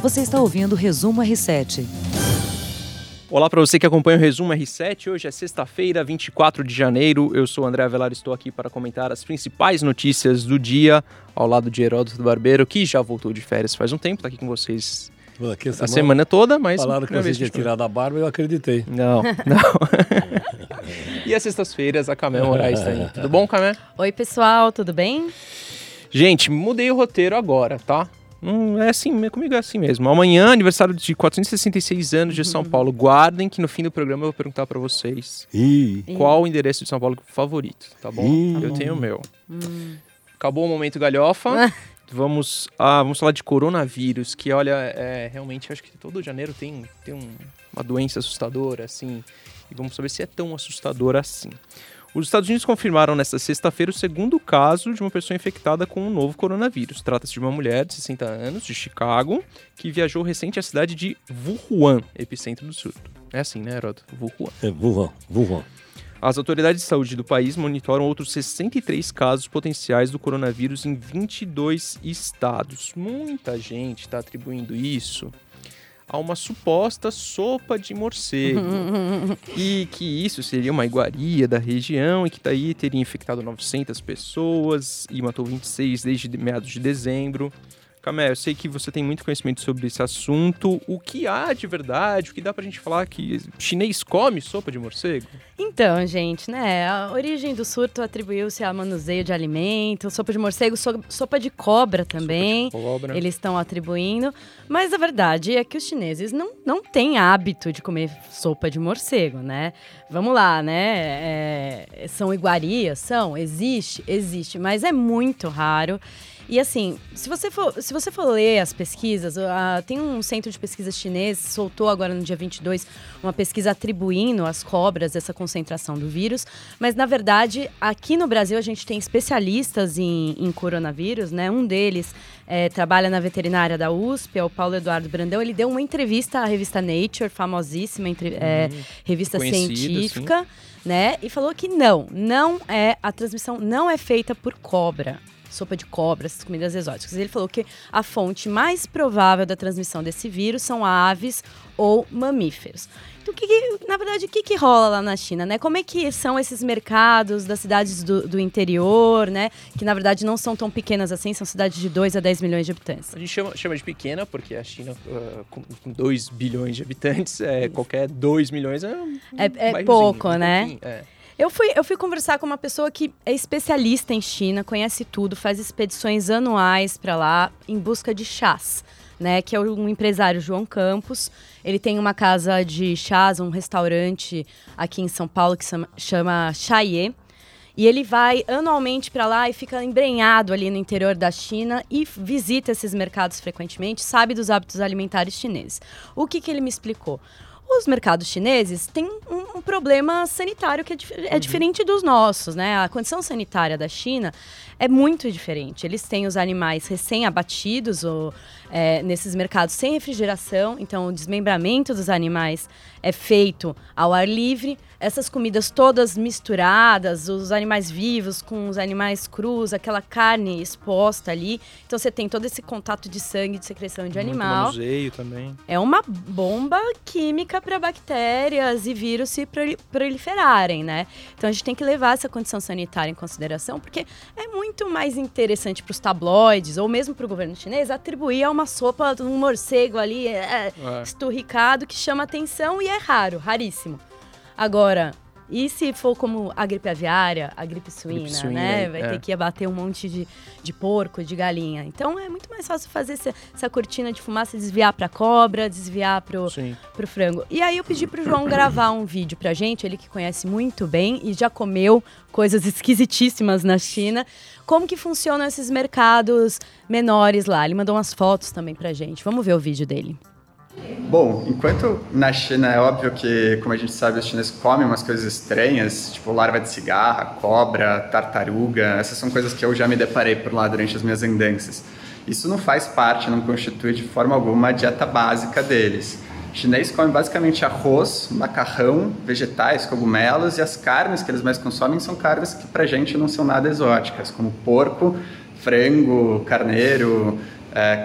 Você está ouvindo o Resumo R7. Olá para você que acompanha o Resumo R7, hoje é sexta-feira, 24 de janeiro, eu sou o André Avelar e estou aqui para comentar as principais notícias do dia, ao lado de Heródoto do Barbeiro, que já voltou de férias faz um tempo, está aqui com vocês aqui a semana toda, mas... Falaram que vocês tinham tirado a barba e eu acreditei. Não, não. E às sextas-feiras a Camé Moraes está aí. Tudo bom, Camé? Oi, pessoal, tudo bem? Gente, mudei o roteiro agora, tá? É assim, comigo é assim mesmo. Amanhã, aniversário de 466 anos de São Paulo. Guardem que no fim do programa eu vou perguntar pra vocês qual o endereço de São Paulo favorito, tá bom? Eu tenho o meu. Acabou o momento galhofa. Vamos falar de coronavírus, que olha, realmente acho que todo janeiro tem uma doença assustadora, assim. E vamos saber se é tão assustadora assim. Os Estados Unidos confirmaram nesta sexta-feira o segundo caso de uma pessoa infectada com um novo coronavírus. Trata-se de uma mulher de 60 anos, de Chicago, que viajou recente à cidade de Wuhan, epicentro do surto. É assim, né, Heródoto? Wuhan. É, Wuhan. As autoridades de saúde do país monitoram outros 63 casos potenciais do coronavírus em 22 estados. Muita gente está atribuindo isso a uma suposta sopa de morcego e que isso seria uma iguaria da região e que daí teria infectado 900 pessoas e matou 26 desde meados de dezembro. Camé, eu sei que você tem muito conhecimento sobre esse assunto. O que há de verdade? O que dá pra gente falar que chinês come sopa de morcego? Então, gente, né? A origem do surto atribuiu-se a manuseio de alimentos, sopa de morcego, sopa de cobra também. Sopa de cobra. Eles estão atribuindo. Mas a verdade é que os chineses não têm hábito de comer sopa de morcego, né? Vamos lá, né? São iguarias? São? Existe. Mas é muito raro. E assim, se você for ler as pesquisas, tem um centro de pesquisa chinês, soltou agora no dia 22, uma pesquisa atribuindo às cobras essa concentração do vírus, mas na verdade, aqui no Brasil a gente tem especialistas em coronavírus, né? Um deles trabalha na veterinária da USP, é o Paulo Eduardo Brandão, ele deu uma entrevista à revista Nature, famosíssima revista científica, sim, né? E falou que a transmissão não é feita por cobra. Sopa de cobra, essas comidas exóticas. Ele falou que a fonte mais provável da transmissão desse vírus são aves ou mamíferos. Então, na verdade, o que rola lá na China, né? Como é que são esses mercados das cidades do interior, né? Que, na verdade, não são tão pequenas assim, são cidades de 2 a 10 milhões de habitantes. A gente chama de pequena, porque a China, com 2 bilhões de habitantes, qualquer 2 milhões é pouco, né? Eu fui conversar com uma pessoa que é especialista em China, conhece tudo, faz expedições anuais para lá em busca de chás, né? Que é um empresário, João Campos. Ele tem uma casa de chás, um restaurante aqui em São Paulo que chama Chayê. E ele vai anualmente para lá e fica embrenhado ali no interior da China e visita esses mercados frequentemente, sabe dos hábitos alimentares chineses. O que ele me explicou? Os mercados chineses têm um problema sanitário que é diferente dos nossos, né? A condição sanitária da China é muito diferente. Eles têm os animais recém-abatidos nesses mercados sem refrigeração. Então, o desmembramento dos animais é feito ao ar livre. Essas comidas todas misturadas, os animais vivos com os animais crus, aquela carne exposta ali. Então, você tem todo esse contato de sangue, de secreção de animal. Muito manuseio também. É uma bomba química para bactérias e vírus se proliferarem, né? Então a gente tem que levar essa condição sanitária em consideração, porque é muito mais interessante para os tabloides, ou mesmo para o governo chinês, atribuir a uma sopa de um morcego ali esturricado que chama atenção e é raro, raríssimo. Agora, e se for como a gripe aviária, a gripe suína, né? Vai ter que abater um monte de porco, de galinha. Então é muito mais fácil fazer essa cortina de fumaça, desviar pra cobra, desviar pro frango. E aí eu pedi pro João gravar um vídeo pra gente, ele que conhece muito bem e já comeu coisas esquisitíssimas na China. Como que funcionam esses mercados menores lá? Ele mandou umas fotos também pra gente. Vamos ver o vídeo dele. Bom, enquanto na China é óbvio que, como a gente sabe, os chineses comem umas coisas estranhas, tipo larva de cigarra, cobra, tartaruga, essas são coisas que eu já me deparei por lá durante as minhas andanças. Isso não faz parte, não constitui de forma alguma a dieta básica deles. Os chineses comem basicamente arroz, macarrão, vegetais, cogumelos, e as carnes que eles mais consomem são carnes que pra gente não são nada exóticas, como porco, frango, carneiro,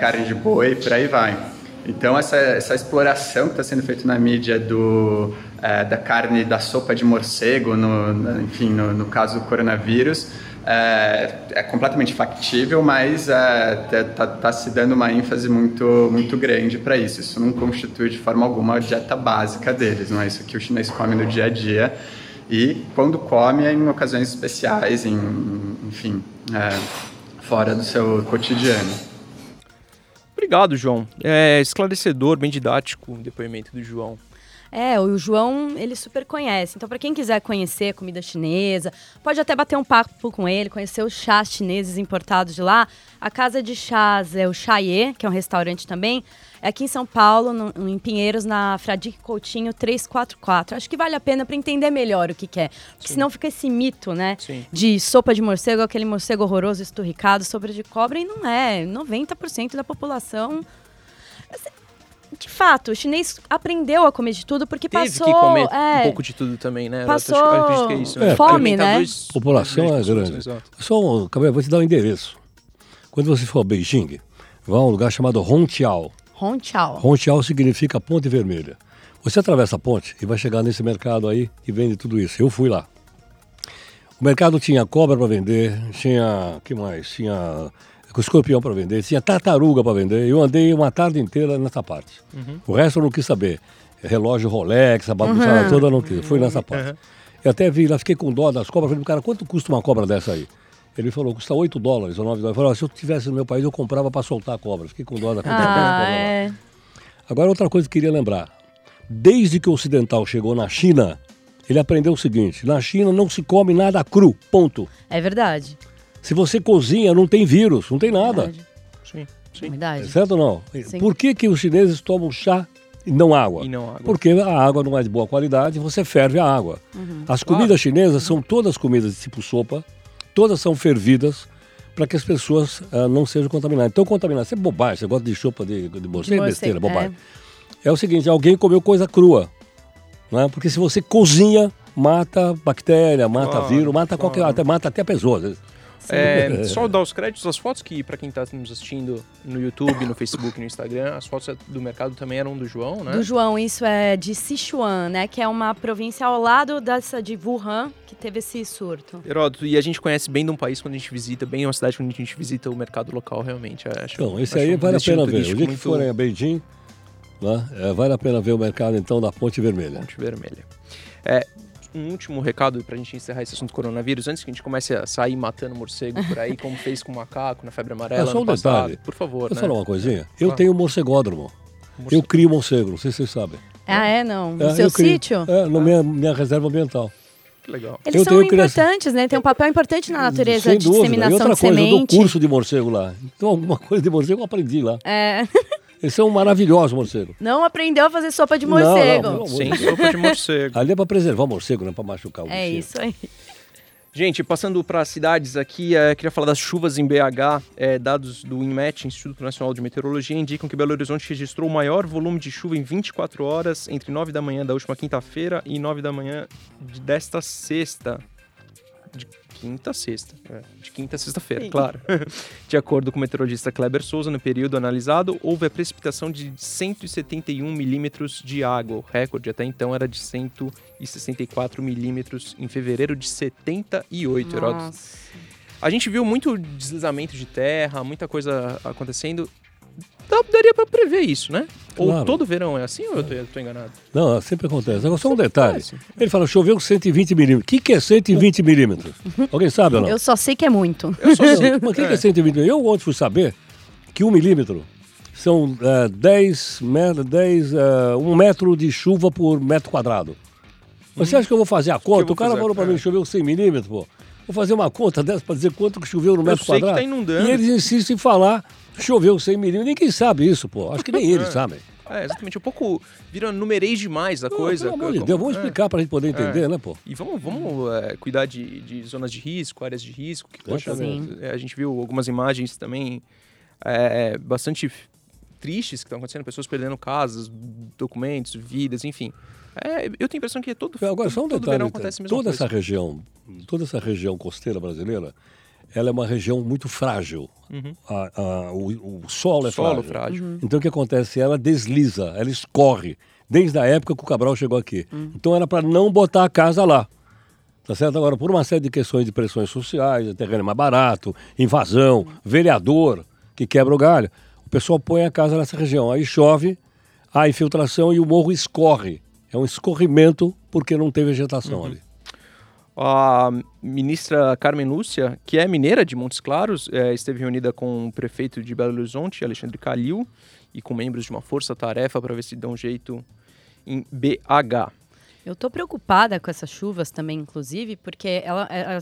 carne de boi, por aí vai. Então, essa exploração que está sendo feita na mídia da carne da sopa de morcego, no caso do coronavírus, é completamente factível, mas está se dando uma ênfase muito, muito grande para isso. Isso não constitui de forma alguma a dieta básica deles, não é isso que o chinês come no dia a dia. E quando come, é em ocasiões especiais, fora do seu cotidiano. Obrigado, João. É esclarecedor, bem didático o depoimento do João. O João, ele super conhece. Então, para quem quiser conhecer comida chinesa, pode até bater um papo com ele, conhecer os chás chineses importados de lá. A casa de chás é o Chayê, que é um restaurante também. É aqui em São Paulo, em Pinheiros, na Fradique Coutinho 344. Acho que vale a pena para entender melhor o que é. Porque Senão fica esse mito, né? Sim. De sopa de morcego, aquele morcego horroroso, esturricado, sobre de cobra. E não é. 90% da população... De fato, o chinês aprendeu a comer de tudo porque teve que comer um pouco de tudo também, né? Passou que é isso, né? Fome, né? A população é grande. Só, Camila, vou te dar um endereço. Quando você for a Beijing, vá a um lugar chamado Hongqiao. Hongqiao significa ponte vermelha. Você atravessa a ponte e vai chegar nesse mercado aí que vende tudo isso. Eu fui lá. O mercado tinha cobra para vender, tinha... que mais? Tinha escorpião para vender, tinha tartaruga para vender. Eu andei uma tarde inteira nessa parte. Uhum. O resto eu não quis saber. Relógio Rolex, a bagunçada toda, eu não quis. Fui nessa parte. Uhum. Eu até vi lá, fiquei com dó das cobras. Falei, cara, quanto custa uma cobra dessa aí? Ele falou, custa $8 ou $9. Eu falei, se eu tivesse no meu país, eu comprava para soltar a cobra. Fiquei com dó da cobra. Agora, outra coisa que eu queria lembrar. Desde que o ocidental chegou na China, ele aprendeu o seguinte. Na China não se come nada cru, ponto. É verdade. Se você cozinha, não tem vírus, não tem nada. Verdade. Sim. Verdade. É certo ou não? Sim. Por que os chineses tomam chá e não água? Porque a água não é de boa qualidade, você ferve a água. Uhum. As comidas chinesas são todas comidas de tipo sopa, todas são fervidas para que as pessoas não sejam contaminadas. Então, contaminação é bobagem, você gosta de sopa de morcego, é besteira, bobagem. É o seguinte, alguém comeu coisa crua, né? Porque se você cozinha, mata bactéria, mata vírus, mata qualquer, até pessoas. Só dar os créditos, as fotos que, para quem está nos assistindo no YouTube, no Facebook, no Instagram, as fotos do mercado também eram do João, né? Do João, isso é de Sichuan, né? Que é uma província ao lado dessa de Wuhan, que teve esse surto. Heródoto, e a gente conhece bem de um país quando a gente visita, bem uma cidade quando a gente visita o mercado local, realmente. Então, esse aí vale a pena ver. O dia que forem a Beijing, né? Vale a pena ver o mercado, então, da Ponte Vermelha. Ponte Vermelha. Um último recado para a gente encerrar esse assunto do coronavírus, antes que a gente comece a sair matando morcego por aí, como fez com o macaco, na febre amarela, só um detalhe. Por favor, né? Vou falar uma coisinha. Eu tenho um morcegódromo. Eu crio morcego, não sei se vocês sabem. Não? No seu sítio? Na minha reserva ambiental. Que legal. Eles são importantes, né? Tem um papel importante na natureza. Sem dúvida. Disseminação de semente. E outra coisa, eu dou curso de morcego lá. Então alguma coisa de morcego eu aprendi lá. Eles são maravilhosos, morcego. Não aprendeu a fazer sopa de morcego. Não, sem sopa de morcego. Ali é para preservar o morcego, não é para machucar o morcego. É isso aí. Gente, passando para as cidades aqui, queria falar das chuvas em BH. Dados do INMET, Instituto Nacional de Meteorologia, indicam que Belo Horizonte registrou o maior volume de chuva em 24 horas, entre 9 da manhã da última quinta-feira e 9 da manhã desta sexta. De quinta a sexta-feira, claro. De acordo com o meteorologista Kleber Souza, no período analisado, houve a precipitação de 171 milímetros de água. O recorde até então era de 164 milímetros em fevereiro de 78, Heródoto. A gente viu muito deslizamento de terra, muita coisa acontecendo. Daria para prever isso, né? Claro. Ou todo verão é assim ou eu estou enganado? Não, sempre acontece. Agora só um detalhe. Ele fala, choveu 120 milímetros. O que é 120 milímetros? Alguém sabe ou não? Eu só sei que é muito. Mas o que é 120 milímetros? Eu ontem fui saber que 1 milímetro são 1 metro de chuva por metro quadrado. Você acha que eu vou fazer a conta? O cara falou para mim, choveu 100 milímetros, pô. Vou fazer uma conta dessa para dizer quanto que choveu no metro quadrado. Que tá inundando. E eles insistem em falar... Choveu 100 milímetros, ninguém sabe isso, pô. Acho que nem eles sabem. Exatamente. Um pouco vira numerez demais a coisa. Pelo amor de Deus, vamos explicar pra gente poder entender, né, pô? E vamos cuidar de zonas de risco, áreas de risco. Que, a gente viu algumas imagens também bastante tristes que estão acontecendo, pessoas perdendo casas, documentos, vidas, enfim. Eu tenho a impressão que é todo verão acontece a mesma coisa. Toda essa região costeira brasileira ela é uma região muito frágil. Uhum. O solo é frágil. Uhum. Então o que acontece? Ela desliza, ela escorre, desde a época que o Cabral chegou aqui. Uhum. Então era para não botar a casa lá. Tá certo? Agora, por uma série de questões de pressões sociais, terreno mais barato, invasão, vereador que quebra o galho, o pessoal põe a casa nessa região. Aí chove, há infiltração e o morro escorre. É um escorrimento porque não tem vegetação ali. A ministra Carmen Lúcia, que é mineira de Montes Claros, esteve reunida com o prefeito de Belo Horizonte, Alexandre Calil, e com membros de uma força-tarefa para ver se dão jeito em BH. Eu estou preocupada com essas chuvas também, inclusive, porque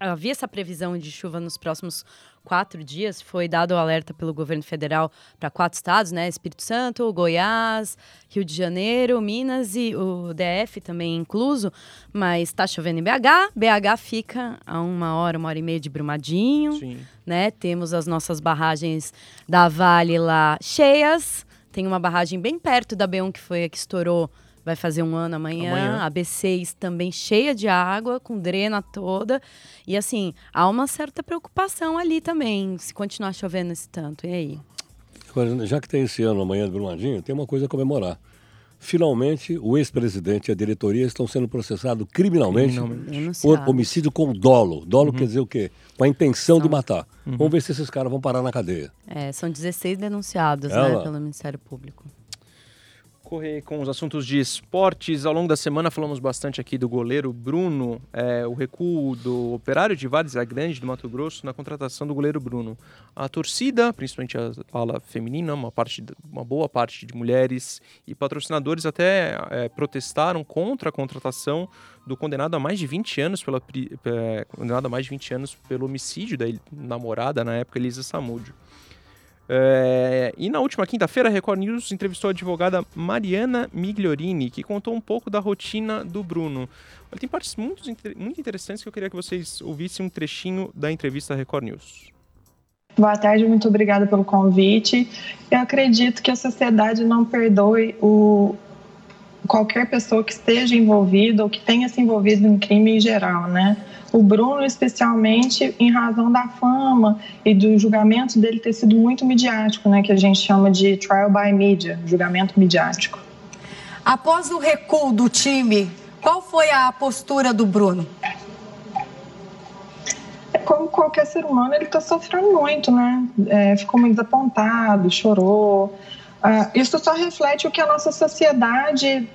havia essa previsão de chuva nos próximos 4 dias. Foi dado o alerta pelo governo federal para 4 estados, né? Espírito Santo, Goiás, Rio de Janeiro, Minas e o DF também incluso. Mas está chovendo em BH. BH fica a 1 hora, 1 hora e meia de Brumadinho. Sim. Né? Temos as nossas barragens da Vale lá cheias. Tem uma barragem bem perto da B1 que foi a que estourou. Vai fazer 1 ano amanhã. A B6 também cheia de água, com drena toda. E assim, há uma certa preocupação ali também, se continuar chovendo esse tanto. E aí? Agora, já que tem esse ano amanhã do Brumadinho, tem uma coisa a comemorar. Finalmente, o ex-presidente e a diretoria estão sendo processados criminalmente. Por homicídio com dolo. Dolo quer dizer o quê? Com a intenção de matar. Uhum. Vamos ver se esses caras vão parar na cadeia. É, são 16 denunciados, né, pelo Ministério Público. Com os assuntos de esportes, ao longo da semana falamos bastante aqui do goleiro Bruno, o recuo do Operário de Várzea Grande do Mato Grosso na contratação do goleiro Bruno. A torcida, principalmente a ala feminina, uma boa parte de mulheres e patrocinadores até protestaram contra a contratação do condenado a mais de 20 anos pelo homicídio da namorada, na época, Eliza Samudio. E na última quinta-feira, a Record News entrevistou a advogada Mariana Migliorini, que contou um pouco da rotina do Bruno. Olha, tem partes muito interessantes que eu queria que vocês ouvissem um trechinho da entrevista à Record News. Boa tarde, muito obrigada pelo convite. Eu acredito que a sociedade não perdoe qualquer pessoa que esteja envolvida ou que tenha se envolvido em crime em geral, né? O Bruno, especialmente, em razão da fama e do julgamento dele ter sido muito midiático, né, que a gente chama de trial by media, julgamento midiático. Após o recuo do time, qual foi a postura do Bruno? Como qualquer ser humano, ele está sofrendo muito, né? Ficou muito desapontado, chorou. Isso só reflete o que a nossa sociedade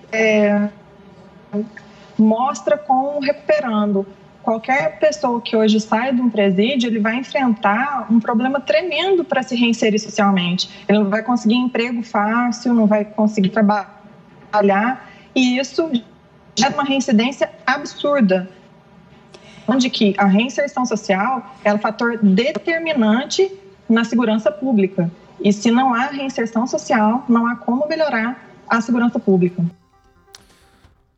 mostra com recuperando. Qualquer pessoa que hoje sai de um presídio, ele vai enfrentar um problema tremendo para se reinserir socialmente. Ele não vai conseguir emprego fácil, não vai conseguir trabalhar. E isso gera uma reincidência absurda. Onde que a reinserção social é um fator determinante na segurança pública. E se não há reinserção social, não há como melhorar a segurança pública.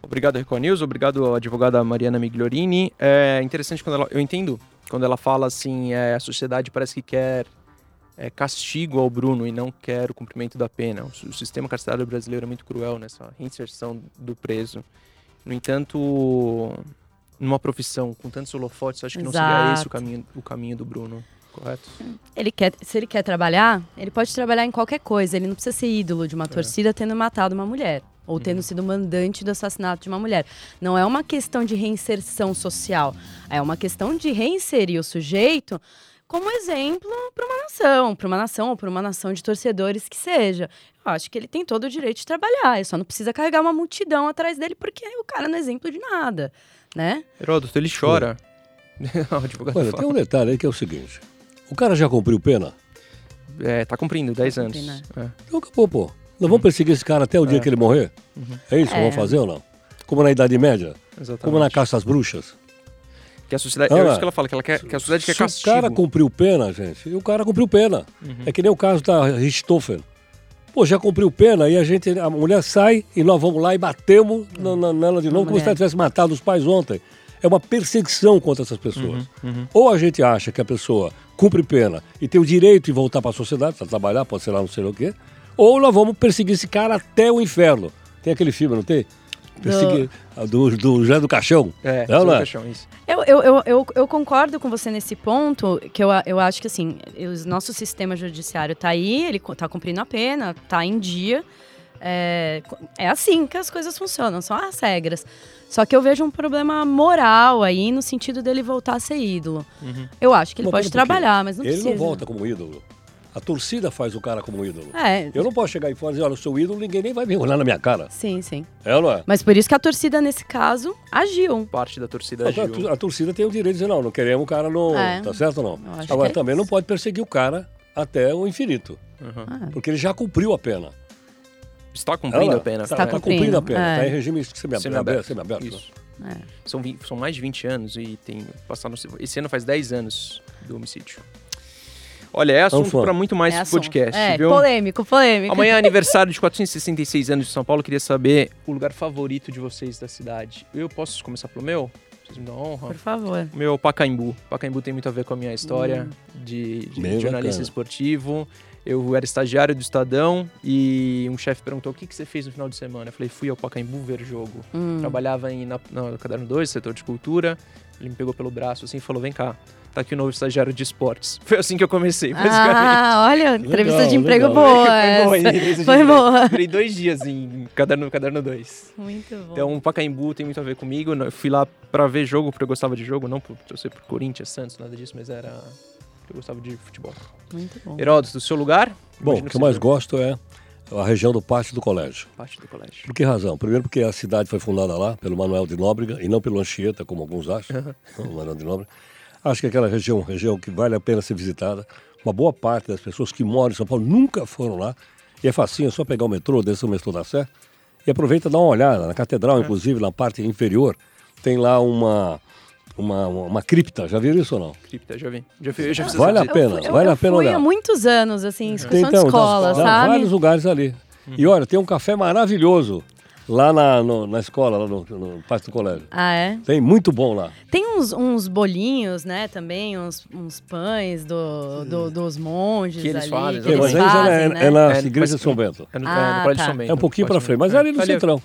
Obrigado, Record News. Obrigado, advogada Mariana Migliorini. É interessante eu entendo quando ela fala assim, a sociedade parece que quer castigo ao Bruno e não quer o cumprimento da pena. O sistema carcerário brasileiro é muito cruel nessa reinserção do preso. No entanto, numa profissão com tantos holofotes, acho que não seria esse o caminho do Bruno. Correto. Se ele quer trabalhar, ele pode trabalhar em qualquer coisa. Ele não precisa ser ídolo de uma torcida tendo matado uma mulher. Ou tendo sido mandante do assassinato de uma mulher. Não é uma questão de reinserção social. É uma questão de reinserir o sujeito como exemplo para uma nação ou para uma nação de torcedores que seja. Eu acho que ele tem todo o direito de trabalhar. Ele só não precisa carregar uma multidão atrás dele porque o cara não é exemplo de nada, né? Heródoto, ele chora. Olha, tem um detalhe aí que é o seguinte. O cara já cumpriu pena? Tá cumprindo, 10 anos. Então acabou, pô. Nós vamos perseguir esse cara até o dia que ele morrer? É isso que vão fazer ou não? Como na Idade Média? Exatamente. Como na caça às bruxas? Que a sociedade... é isso que ela fala, que ela quer, que a sociedade quer castigo. Se o cara cumpriu pena, gente, e o cara cumpriu pena. É que nem o caso da Richthofen. Pô, já cumpriu pena e a mulher sai e nós vamos lá e batemos nela de novo, como se ela tivesse matado os pais ontem. É uma perseguição contra essas pessoas. Ou a gente acha que a pessoa cumpre pena e tem o direito de voltar para a sociedade, para trabalhar, pode ser lá não sei o quê, ou nós vamos perseguir esse cara até o inferno. Tem aquele filme, não tem? Perseguir do José do Caixão. Não é? Caixão, isso. Eu, Eu concordo com você nesse ponto, que eu acho que, assim, o nosso sistema judiciário tá aí, ele tá cumprindo a pena, tá em dia. É assim que as coisas funcionam, são as regras. Só que eu vejo um problema moral aí, no sentido dele voltar a ser ídolo. Uhum. Eu acho que ele pode trabalhar, mas não ele precisa. Ele não volta como ídolo. A torcida faz o cara como ídolo. Eu não posso chegar e falar, olha, eu sou ídolo, ninguém nem vai me olhar na minha cara. Sim, sim. É, não é? Mas por isso que a torcida, nesse caso, agiu. Parte da torcida agiu. A torcida tem o direito de dizer, não queremos o cara, não... Tá certo ou não? Agora, também não pode perseguir o cara até o infinito. Uhum. Porque ele já cumpriu a pena. Está cumprindo a pena. Está cumprindo a pena. Está em regime semiaberto. Isso. É. São mais de 20 anos e tem passado... Esse ano faz 10 anos do homicídio. Olha, é assunto para muito mais podcast, viu? Polêmico. Amanhã é aniversário de 466 anos de São Paulo. Queria saber o lugar favorito de vocês da cidade. Eu posso começar pelo meu? Vocês me dão honra? Por favor. O meu é o Pacaembu. Pacaembu tem muito a ver com a minha história de jornalista esportivo. Eu era estagiário do Estadão e um chefe perguntou, o que você fez no final de semana? Eu falei, fui ao Pacaembu ver jogo. Trabalhava no Caderno 2, setor de cultura. Ele me pegou pelo braço assim e falou, vem cá, tá aqui o novo estagiário de esportes. Foi assim que eu comecei, basicamente. Olha, entrevista de emprego boa. Durei 2 dias em Caderno 2. Muito bom. Então, o Pacaembu tem muito a ver comigo. Eu fui lá pra ver jogo, porque eu gostava de jogo, não por torcer por Corinthians, Santos, nada disso, mas era... Eu gostava de futebol. Muito bom. Heródoto, do seu lugar? Bom, o que eu mais gosto é a região do Pátio do Colégio. Pátio do Colégio. Por que razão? Primeiro porque a cidade foi fundada lá pelo Manuel de Nóbrega e não pelo Anchieta, como alguns acham. O Manuel de Nóbrega. Acho que aquela região que vale a pena ser visitada. Uma boa parte das pessoas que moram em São Paulo nunca foram lá. E é facinho, é só pegar o metrô, descer o metrô da Sé e aproveita e dá uma olhada. Na catedral, inclusive, na parte inferior, tem lá uma cripta, já viram isso ou não? Cripta, já vi. Já fiz vale a pena olhar. Eu fui há muitos anos, assim, excursão de escola, sabe? Vários lugares ali. E olha, tem um café maravilhoso lá na escola, lá no Pátio do Colégio. Ah, é? Tem muito bom lá. Tem uns bolinhos, né, também, uns pães dos monges que eles ali. Fazem, que eles fazem, né? É na igreja de São Bento. É no Colégio de São Bento. É um pouquinho pra frente, mas é ali no centrão.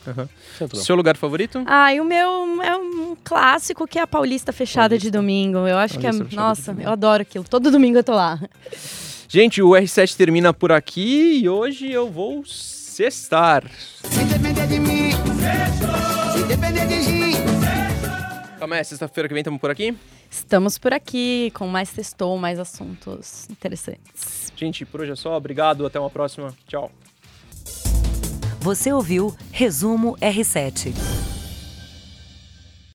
Seu lugar favorito? E o meu é um clássico, que é a Paulista Fechada de Domingo. Eu acho que é... Nossa, eu adoro aquilo. Todo domingo eu tô lá. Gente, o R7 termina por aqui e hoje eu vou... Sextar. Se depender de mim, sexto. Se depender de mim, sexto. Calma aí, sexta-feira que vem estamos por aqui? Estamos por aqui, com mais sextou, mais assuntos interessantes. Gente, por hoje é só. Obrigado, até uma próxima. Tchau. Você ouviu Resumo R7.